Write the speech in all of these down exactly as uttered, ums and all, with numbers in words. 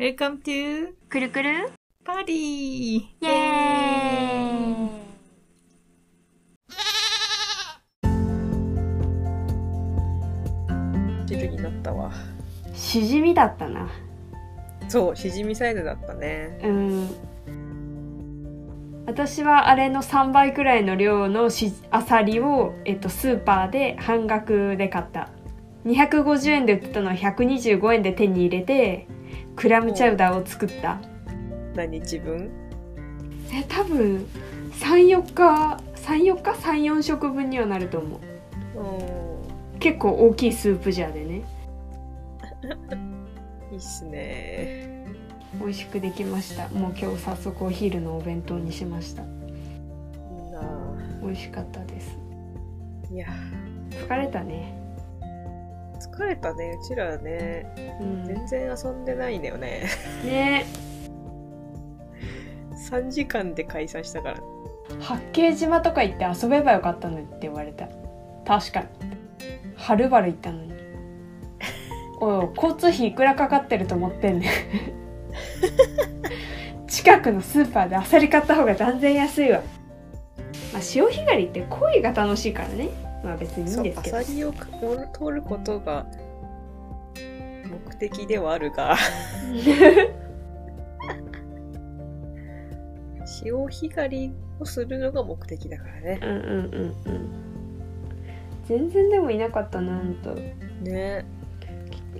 Welcome to くるくるパーティー。イエーイ。汁になったわ。しじみだったな。そう、しじみサイズだったね。うん。私はあれのさんばいくらいの量のしアサリを、えっと、スーパーで半額で買った。にひゃくごじゅうえんで売ってたのをひゃくにじゅうごえんで手に入れて、クラムチャウダーを作った。何日分？え、多分さん、よっか、さん、よっか、さん、よんしょくぶんにはなると思う。お、結構大きいスープジャーでね。いいっすね。美味しくできました。もう今日早速お昼のお弁当にしました。いいな。美味しかったです。いや、疲れたね。疲れたね。うちらね、うん、全然遊んでないんだよね。ね。さんじかんで解散したから。八景島とか行って遊べばよかったのにって言われた。確かに。はるばる行ったのに。おい、交通費いくらかかってると思ってんねん。近くのスーパーでアサリ買った方が断然安いわ。まあ、潮干狩りって恋が楽しいからね。まあ別にいいんですけど。アサリを取ることが目的ではあるが。潮干狩りをするのが目的だからね。うんうんうんうん。全然でもいなかったな、ほんと。ね。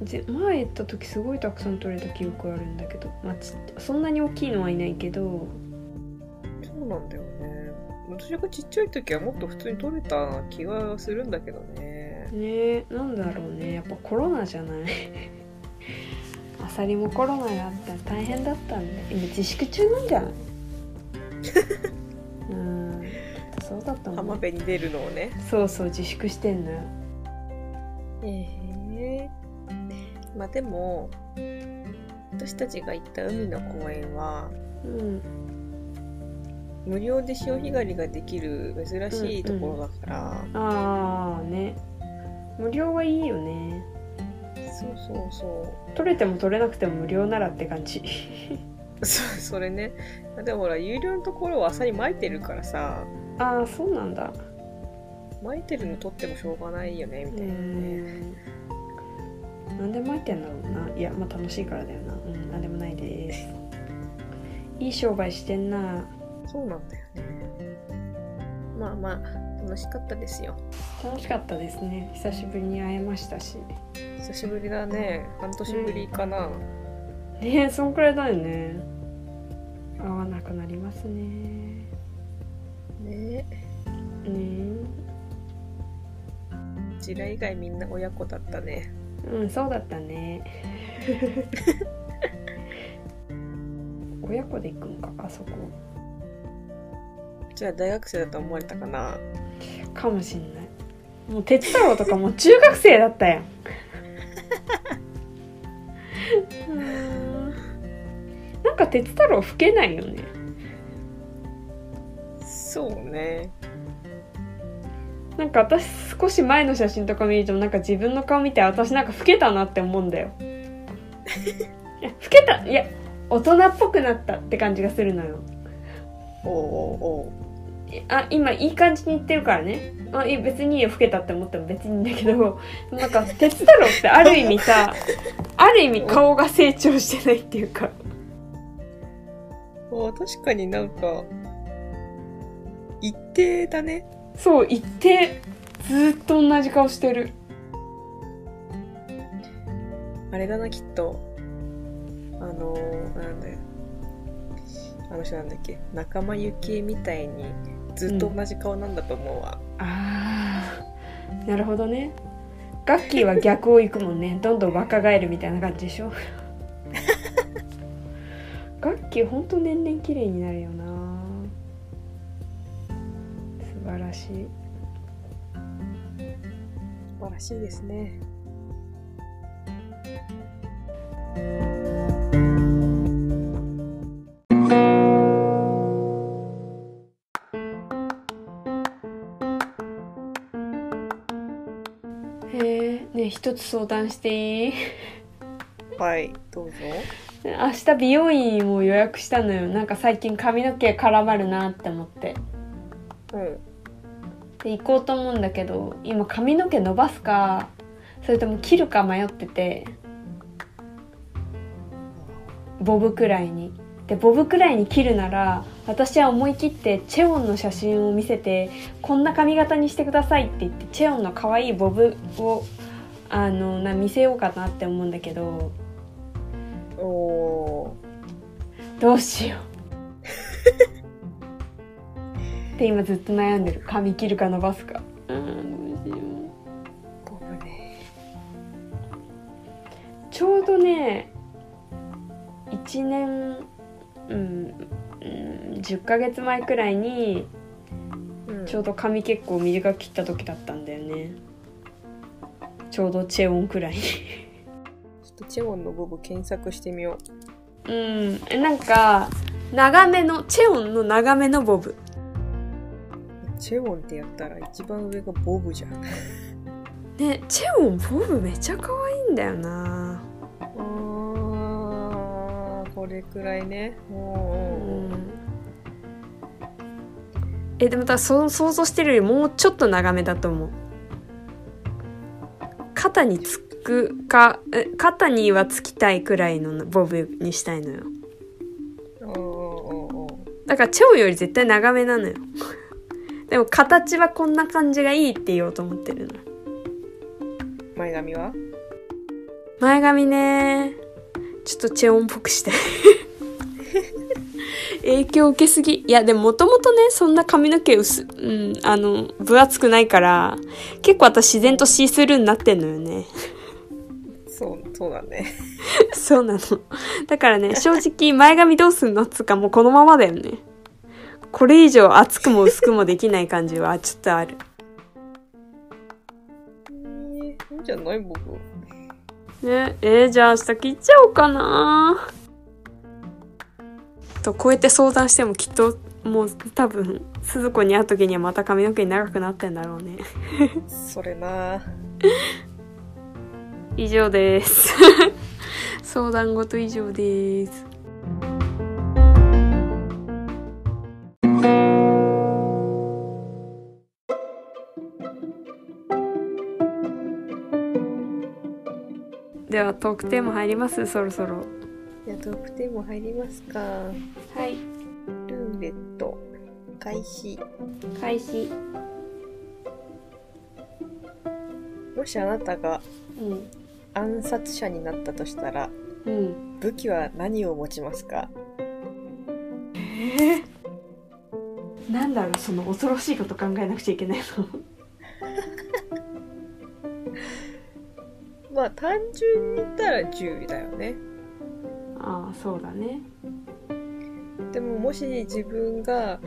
前行った時すごいたくさん取れた記憶あるんだけど、まあ、そんなに大きいのはいないけど。そうなんだよね。私がちっちゃい時はもっと普通に取れた気がするんだけどね。ね、なんだろうね。やっぱコロナじゃない。アサリもコロナがあったら大変だったんで、今自粛中なんじゃない？うん、そうだったもん、ね、浜辺に出るのをね。そうそう、自粛してんのよ。えー、まあでも私たちが行った海の公園は、うん、無料で潮干狩りができる珍しいところだから、うんうん、ああね、無料はいいよね。そうそうそう、取れても取れなくても無料ならって感じ。そ, それね。でもほら、有料のところはアサリ巻いてるからさ。ああ、そうなんだ。巻いてるの取ってもしょうがないよねみたいなね。なんで巻いてんだろうな。いや、まあ楽しいからだよな。うん、なんでもないです。いい商売してんな。そうなんだよね。まあまあ楽しかったですよ。楽しかったですね。久しぶりに会えましたし。久しぶりだね。はんとしぶりかな、うん、ねえ、そんくらいだよね。会わなくなりますね。ねえ。ねえ。うちら以外みんな親子だったね。うん、そうだったね。親子で行くんか、あそこ。じゃあ大学生だと思われたかな。かもしんない。もう鉄太郎とかもう中学生だったやん。なんか鉄太郎老けないよね。そうね。なんか私少し前の写真とか見ると、なんか自分の顔見て私なんか老けたなって思うんだよ。いや、老けた、いや大人っぽくなったって感じがするのよ。おうおうおう。あ、今いい感じに言ってるからね。あ、い別に老けたって思っても別にいいんだけど、なんか鉄太郎ってある意味さ、ある意味顔が成長してないっていうか。あ、確かになんか一定だね。そう、一定。ずっと同じ顔してる。あれだな、きっと。あのー、なんだよ、あの人なんだっけ、仲間由紀恵みたいにずっと同じ顔なんだと思うわ、うん、あー、なるほどね。ガッキーは逆をいくもんね。どんどん若返るみたいな感じでしょ。ガッキーほんと年々綺麗になるよな。素晴らしい。素晴らしいですね。へえ、ねえ、一つ相談していい？ぱいどうぞ。明日美容院を予約したのよ。なんか最近髪の毛絡まるなって思って、うん、で行こうと思うんだけど、今髪の毛伸ばすかそれとも切るか迷ってて、ボブくらいにでボブくらいに切るなら私は思い切ってチェヨンの写真を見せて、こんな髪型にしてくださいって言ってチェヨンの可愛いボブをあのな見せようかなって思うんだけど、おどうしようって今ずっと悩んでる。髪切るか伸ばすか、うん、どうしよう。ボブね、ちょうどねいちねんうん、うん、じゅっかげつまえくらいに、うん、ちょうど髪結構短く切った時だったんだよね。ちょうどチェヨンくらいにちょっとチェヨンのボブ検索してみよう。うん、えなんか長めのチェヨンの長めのボブ、チェヨンってやったら一番上がボブじゃんね。チェヨンボブめちゃ可愛いんだよな。これくらいね。もう、うん、えでもただそ想像してるよりもうちょっと長めだと思う。肩につくか肩にはつきたいくらいのボブにしたいのよ。おーおーおー、だからチェヨンより絶対長めなのよでも形はこんな感じがいいって言おうと思ってるの。前髪は前髪ねちょっとチェヨンっぽくして影響受けすぎ。いやでももともとねそんな髪の毛薄、うん、あの分厚くないから結構私自然とシースルーになってんのよねそう、そうだねそうなの。だからね正直前髪どうすんのっつうかもうこのままだよね。これ以上厚くも薄くもできない感じはちょっとあるいいんじゃない僕ね、えー、じゃあ明日切っちゃおうかなとこうやって相談してもきっともう多分鈴子に会う時にはまた髪の毛長くなってんだろうねそれな以上です相談事以上です。ではトークテーマ入ります。そろそろいやトークテーマ入りますか。はいルーレット開始開始。もしあなたが、うん、暗殺者になったとしたら、うん、武器は何を持ちますか。えー、なんだろうその恐ろしいこと考えなくちゃいけないのまあ単純に言ったら銃だよね。ああそうだね。でももし自分が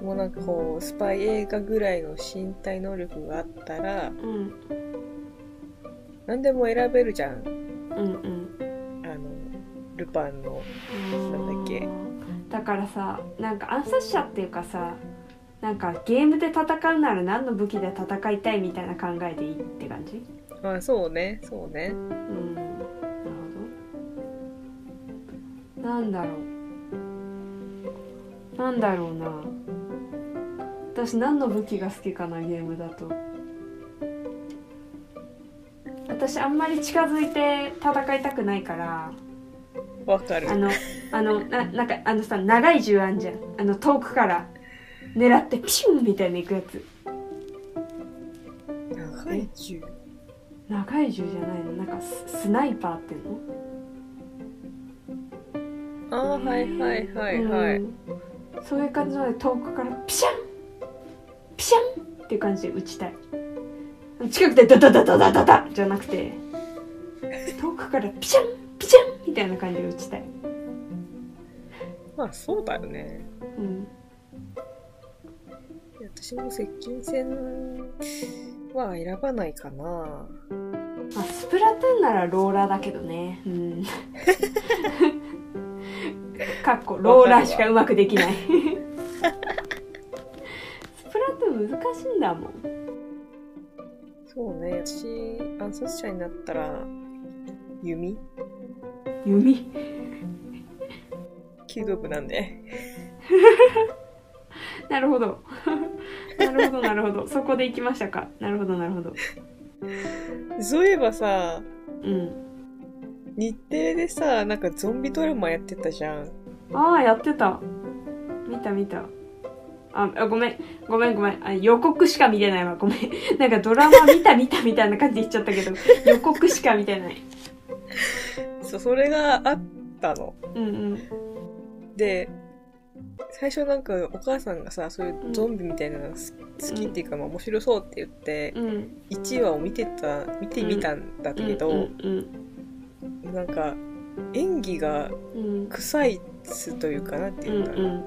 もうなんかこうスパイ映画ぐらいの身体能力があったら、うん、何でも選べるじゃん。うんうん。あのルパンのなんだっけ。だからさなんか暗殺者っていうかさなんかゲームで戦うなら何の武器で戦いたいみたいな考えでいいって感じ。あそうねそうね、うん、なるほど。なんだろうなんだろうな私何の武器が好きかな。ゲームだと私あんまり近づいて戦いたくないからわかる。あのあのななんかあのさ長い銃あんじゃんあの遠くから狙ってピュンみたいに行くやつ。長い銃長い銃じゃないのなんか ス, スナイパーっての。ああはいはいはいはい、うん、そういう感じので遠くからピシャンピシャンっていう感じで撃ちたい。近くでダダダダダダダじゃなくて遠くからピシャンピシャンみたいな感じで撃ちたいまあそうだよね。うん私も接近戦は選ばないかな、まあ、スプラトゥーンならローラーだけどね、うん、かっこローラーしかうまくできないスプラトゥーン難しいんだもん。そうね私暗殺者になったら弓弓弓道部なんでなるほどなるほどなるほどそこで行きましたか。なるほどなるほどそういえばさ、うん、日テレでさ、なんかゾンビドラマやってたじゃん。ああ、やってた、見た見た。あ、ごめんごめんごめん、あ、予告しか見れないわ、ごめんなんかドラマ見た見たみたいな感じで言っちゃったけど予告しか見てない。そう、それがあったの、うんうん、で最初なんかお母さんがさ、そういうゾンビみたいなの好きっていうか、うん、まあ、面白そうって言って、うん、いちわを見てた見てみたんだけど、うんうんうん、なんか演技が臭いというか、なんていうのかな、うん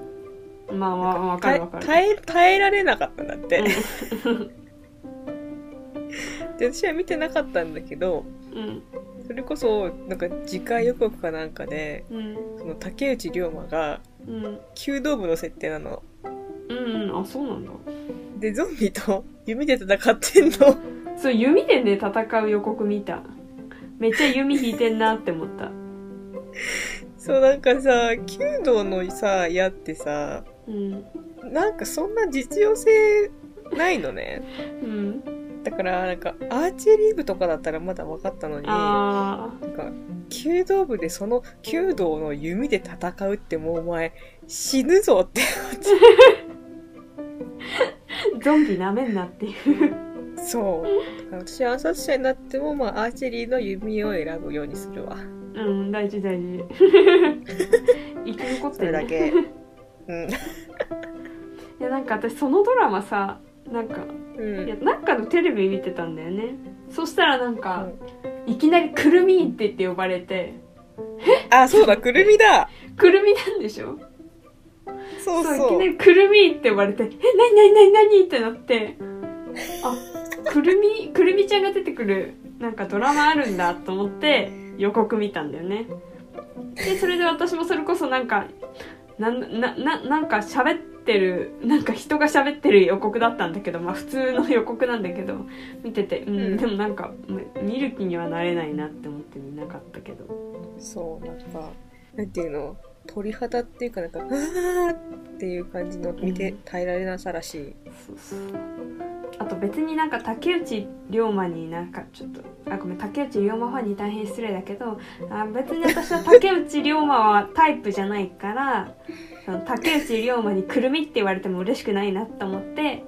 うん、まあわかるわかる、耐え、耐えられなかったんだって、うん、で私は見てなかったんだけど、うん、それこそなんか次回予告かなんかで、うん、その竹内涼真が弓道部の設定なの。うん、うん、あ、そうなんだ。でゾンビと弓で戦ってんの。そう、弓でね、戦う予告見た。めっちゃ弓引いてんなって思ったそう、なんかさ、弓道のさ矢ってさ、うん、なんかそんな実用性ないのね、うん、だからなんかアーチェリー部とかだったらまだ分かったのに、なんか弓道部でその弓道の弓で戦うって、もうお前死ぬぞってゾンビなめんなっていうそう、私暗殺者になっても、まあ、アーチェリーの弓を選ぶようにするわ。うん、大事大事生き残ってる、ね、それだけ、うん、いや、なんか私そのドラマさ、なんか、うん、いや、なんかのテレビ見てたんだよね。そしたらなんか、うん、いきなりくるみーってって呼ばれて、え、あ、そうだ、くるみだくるみなんでしょ。そうそう、そういきなりくるみーって呼ばれて、え、なになになになにってなって、あ、くるみくるみちゃんが出てくるなんかドラマあるんだと思って予告見たんだよね。でそれで私もそれこそなんかなんなななんか喋ってる、なんか人が喋ってる予告だったんだけど、まあ普通の予告なんだけど、見てて、うん、うん、でもなんか見る気にはなれないなって思って見なかったけど。そう、なんかなんていうの、鳥肌っていうか、なんかあーっていう感じの見て耐えられなさらしい、うん、そうそう。あと別になんか竹内涼真になんかちょっと、あ、ごめん、竹内涼真ファンに大変失礼だけど、あ、別に私は竹内涼真はタイプじゃないからその竹内涼真にくるみって言われても嬉しくないなと思って、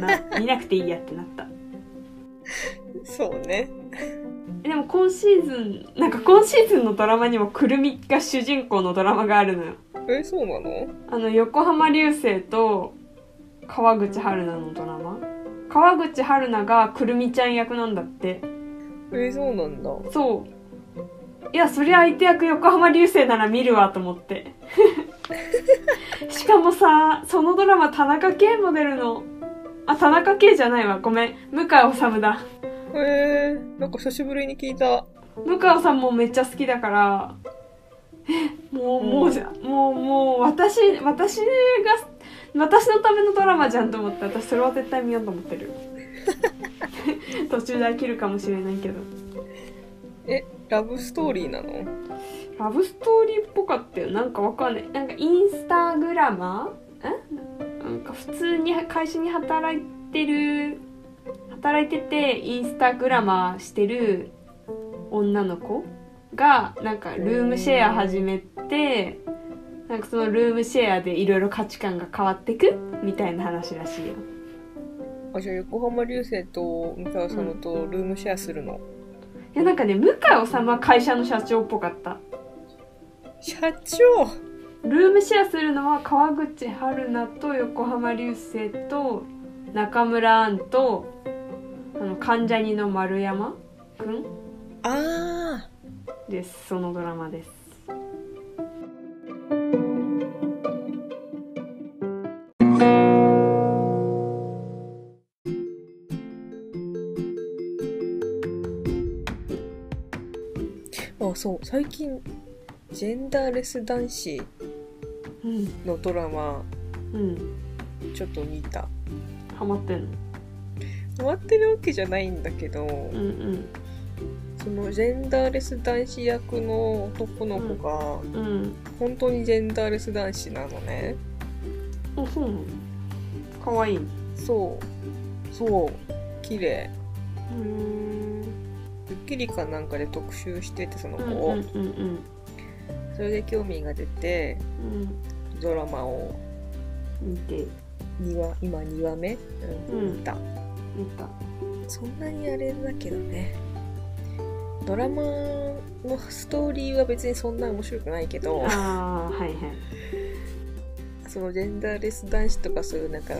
ま、見なくていいやってなったそうね。でも今シーズン、なんか今シーズンのドラマにもくるみが主人公のドラマがあるのよ。え、そうなの？あの横浜流星と川口春奈のドラマ、川口春奈がくるみちゃん役なんだって。え、そうなんだ。そう、いや、そりゃ相手役横浜流星なら見るわと思ってしかもさ、そのドラマ田中圭モデルの、あ、田中圭じゃないわ、ごめん、向井理だ。えー、なんか久しぶりに聞いた。向川さんもめっちゃ好きだから、え、もう、うん、もうじゃもうもう私私が私のためのドラマじゃんと思って、私それは絶対見ようと思ってる途中で飽きるかもしれないけど。え、ラブストーリーなの？ラブストーリーっぽかったよ。なんかわかんない、なんかインスタグラマー、んなんか普通に会社に働いてる働いててインスタグラマーしてる女の子がなんかルームシェア始めて、なんかそのルームシェアでいろいろ価値観が変わってくみたいな話らしいよ。あ、じゃあ横浜流星と向川さんとルームシェアするの、うん、いや、なんかね、向川さんは会社の社長っぽかった。社長？ルームシェアするのは川口春奈と横浜流星と中村アンとあの関ジャニの丸山くん、あーです。そのドラマです。あ、そう、最近ジェンダーレス男子のドラマ、うんうん、ちょっと見た。ハマってんの？終わってるわけじゃないんだけど、うんうん、そのジェンダーレス男子役の男の子が、うんうん、本当にジェンダーレス男子なのね。うん、かわいい。そうそう綺麗。うーん、スッキリかなんかで特集しててその子を、うんうんうん、それで興味が出て、うん、ドラマを見てにわ今にわめ、うん、見た見た。そんなにあれだけどね。ドラマのストーリーは別にそんな面白くないけど、あ、はいはい、そのジェンダーレス男子とかそういうなんか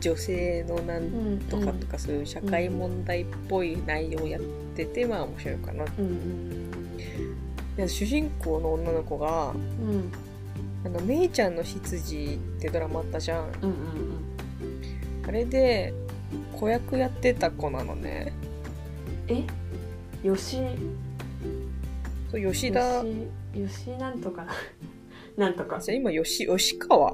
女性のなんとかとかそういう社会問題っぽい内容をやってて、まあ面白いかな、うんうん、主人公の女の子が、うん、あのめいちゃんの執事ってドラマあったじゃん、うんうんうん、あれで子役やってた子なのね。え吉そう吉田吉、吉なんとかなんとかじゃあ今吉、吉川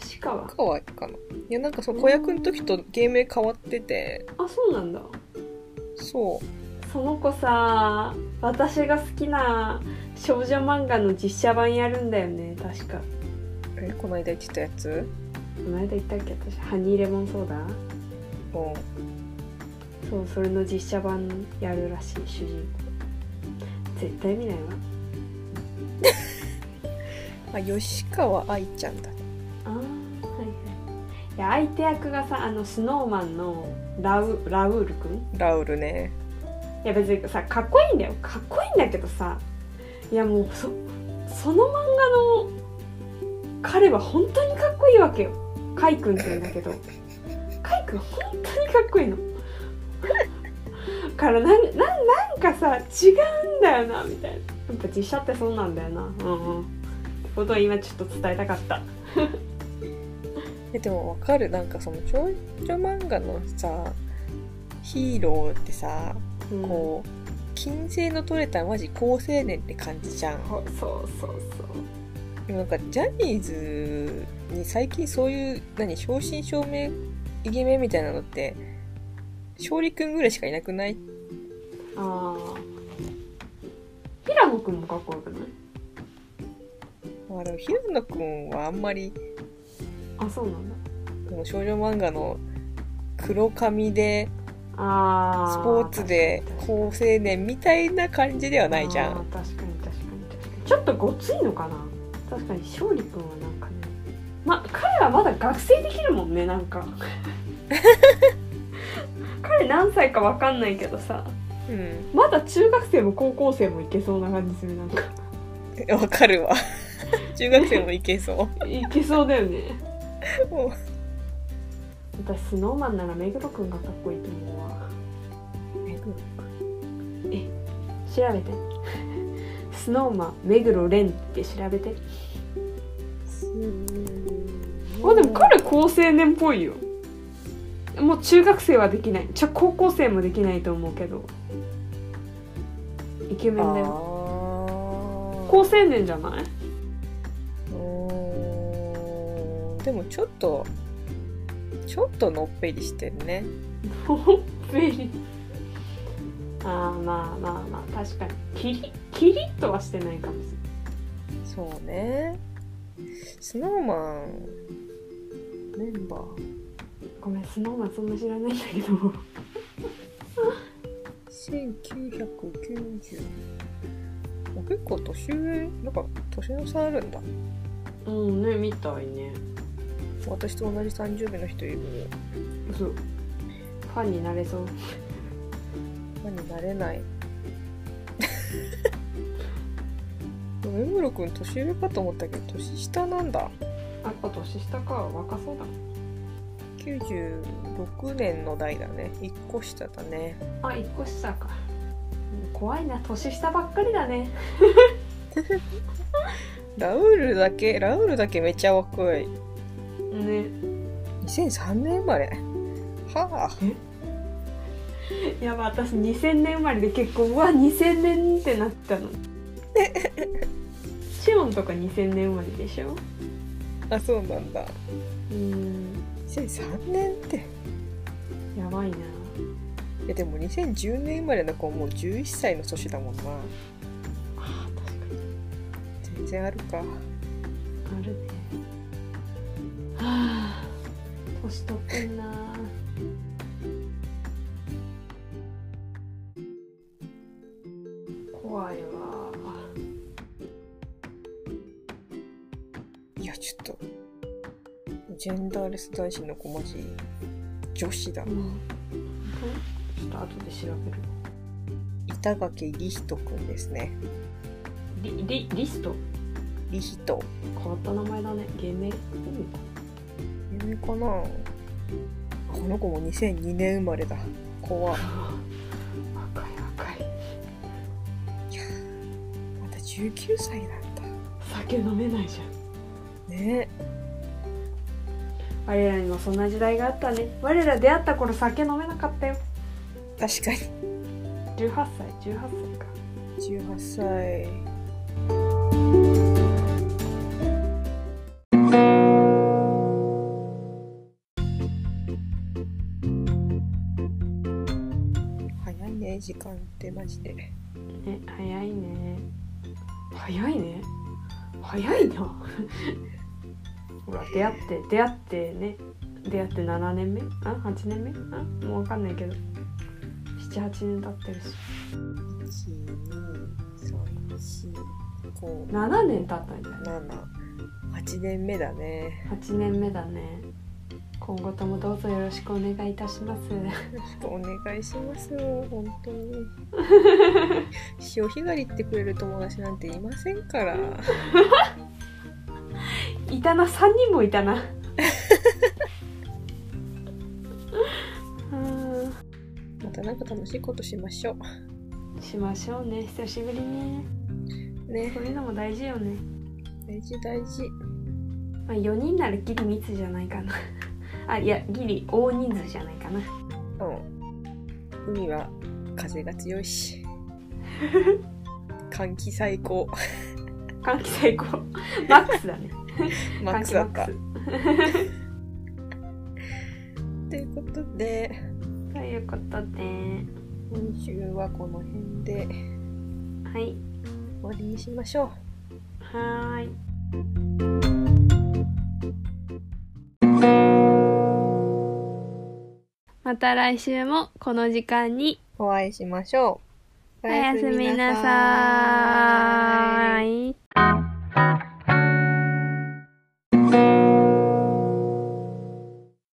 吉川川かな。いやなんかその子役の時と芸名変わってて。あ、そうなんだ。そうその子さ、私が好きな少女漫画の実写版やるんだよね確か。え、この間言ってたやつ。この間言ったっけ私。ハニーレモンソーダ。うん、そう、それの実写版やるらしい主人公。絶対見ないわあ、吉川愛ちゃんだ。あ、はいはい。いや相手役がさ、あのスノーマンのラウ、ラウールくん。ラウールね。いや別にさ、かっこいいんだよ。かっこいいんだけどさ、いやもうそ、その漫画の彼は本当にかっこいいわけよ。カイくんって言うんだけど、カイくん本当にかっこいいの。からな ん, な, なんかさ違うんだよなみたいな。やっぱ実写ってそうなんだよな、うんうん、ってことを今ちょっと伝えたかったえでも分かる。なんかその少女漫画のさヒーローってさ、うん、こう金星の取れたマジ好青年って感じじゃん。そうそうそうそう。なんかジャニーズに最近そういう何正真正銘イケメンみたいなのって勝利くんぐらいしかいなくない？あー、平野くんもかっこよくない？まあでも平野くんはあんまり。あ、そうなんだ。でも少女漫画の黒髪で、あ、スポーツで好青年みたいな感じではないじゃん。確かに確かに確かに。ちょっとごついのかな。確かに勝利くんはなんかね、ま、彼はまだ学生できるもんねなんか彼何歳か分かんないけどさ、うん、まだ中学生も高校生もいけそうな感じする。なんか分かるわ中学生もいけそういけそうだよねもう私スノーマンなら目黒くんがかっこいいと思うわ。目黒くん、え、調べてスノーマン目黒蓮って調べて。あ、でも彼好青年っぽいよ。もう中学生はできない。じゃ高校生もできないと思うけど。イケメンだよ。高青年じゃない？うーん。でもちょっとちょっとのっぺりしてるね。のっぺり。ああ、まあまあまあ確かにキリキリっとはしてないかもしれない。そうね。スノーマンメンバー。ごめん、スノーマンそんな知らないんだけどせんきゅうひゃくきゅうじゅう、結構年上、なんか年の差あるんだ。うんね、みたいね。私と同じさんじゅう代の人いる。そう、ファンになれそう。ファンになれない目黒くん年上かと思ったけど年下なんだ。やっぱ年下か、若そうだ。きゅうじゅうろくねんの代だね。いっこ下だね。あ、いっこ下か。怖いな、年下ばっかりだねラウールだけ、ラウールだけめっちゃ若いね。にせんさんねん生まれ。はぁ、あ、やば、私にせんねん生まれで結構、うわ、にせんねんってなったのシオンとかにせんねん生まれでしょ。あ、そうなんだ。うーん、にせんさんねんってやばいな。いやでもにせんじゅうねん生まれの子はもうじゅういっさいの年だもんな。ああ、確かに。全然あるか。あるね。はあ、年取ってんな。怖いわ。いやちょっとジェンダーレス男子の子マジ女子だな。うん、ちょっと後で調べる。板垣リヒトくんですね。リリリスト。リヒト。変わった名前だね。芸名。芸名かな。この子もにせんにねん生まれだ。怖。若い若い。いや、まだじゅうきゅうさいなんだ。酒飲めないじゃん。ねえ。我らにもそんな時代があったね。我ら出会った頃酒飲めなかったよ。確かに。じゅうはっさい、じゅうはっさいか。じゅうはっさい。早いね、時間ってマジで。え、早いね。早いね。早いな。出会って出会ってね出会ってななねんめあはちねんめあもう分かんないけどななはちねん経ってるしいちにさんよんご ななねん経ったんだよね。はちねんめだね。はちねんめだね。今後ともどうぞよろしくお願いいたします。お願いしますよ本当に。潮干狩りってくれる友達なんていませんから。いたな、さんにんもいたな。またなんか楽しいことしましょう。しましょうね。久しぶりね。ね。そういうのも大事よね。大事大事。まあよにんならギリ密じゃないかな。あ、いやギリ大人数じゃないかな。うん。海は風が強いし。換気最高。換気最高。マックスだね。マックスだった。ということで、ということで、今週はこの辺で、はい、終わりにしましょう。はーい。また来週もこの時間にお会いしましょう。おやすみなさーい。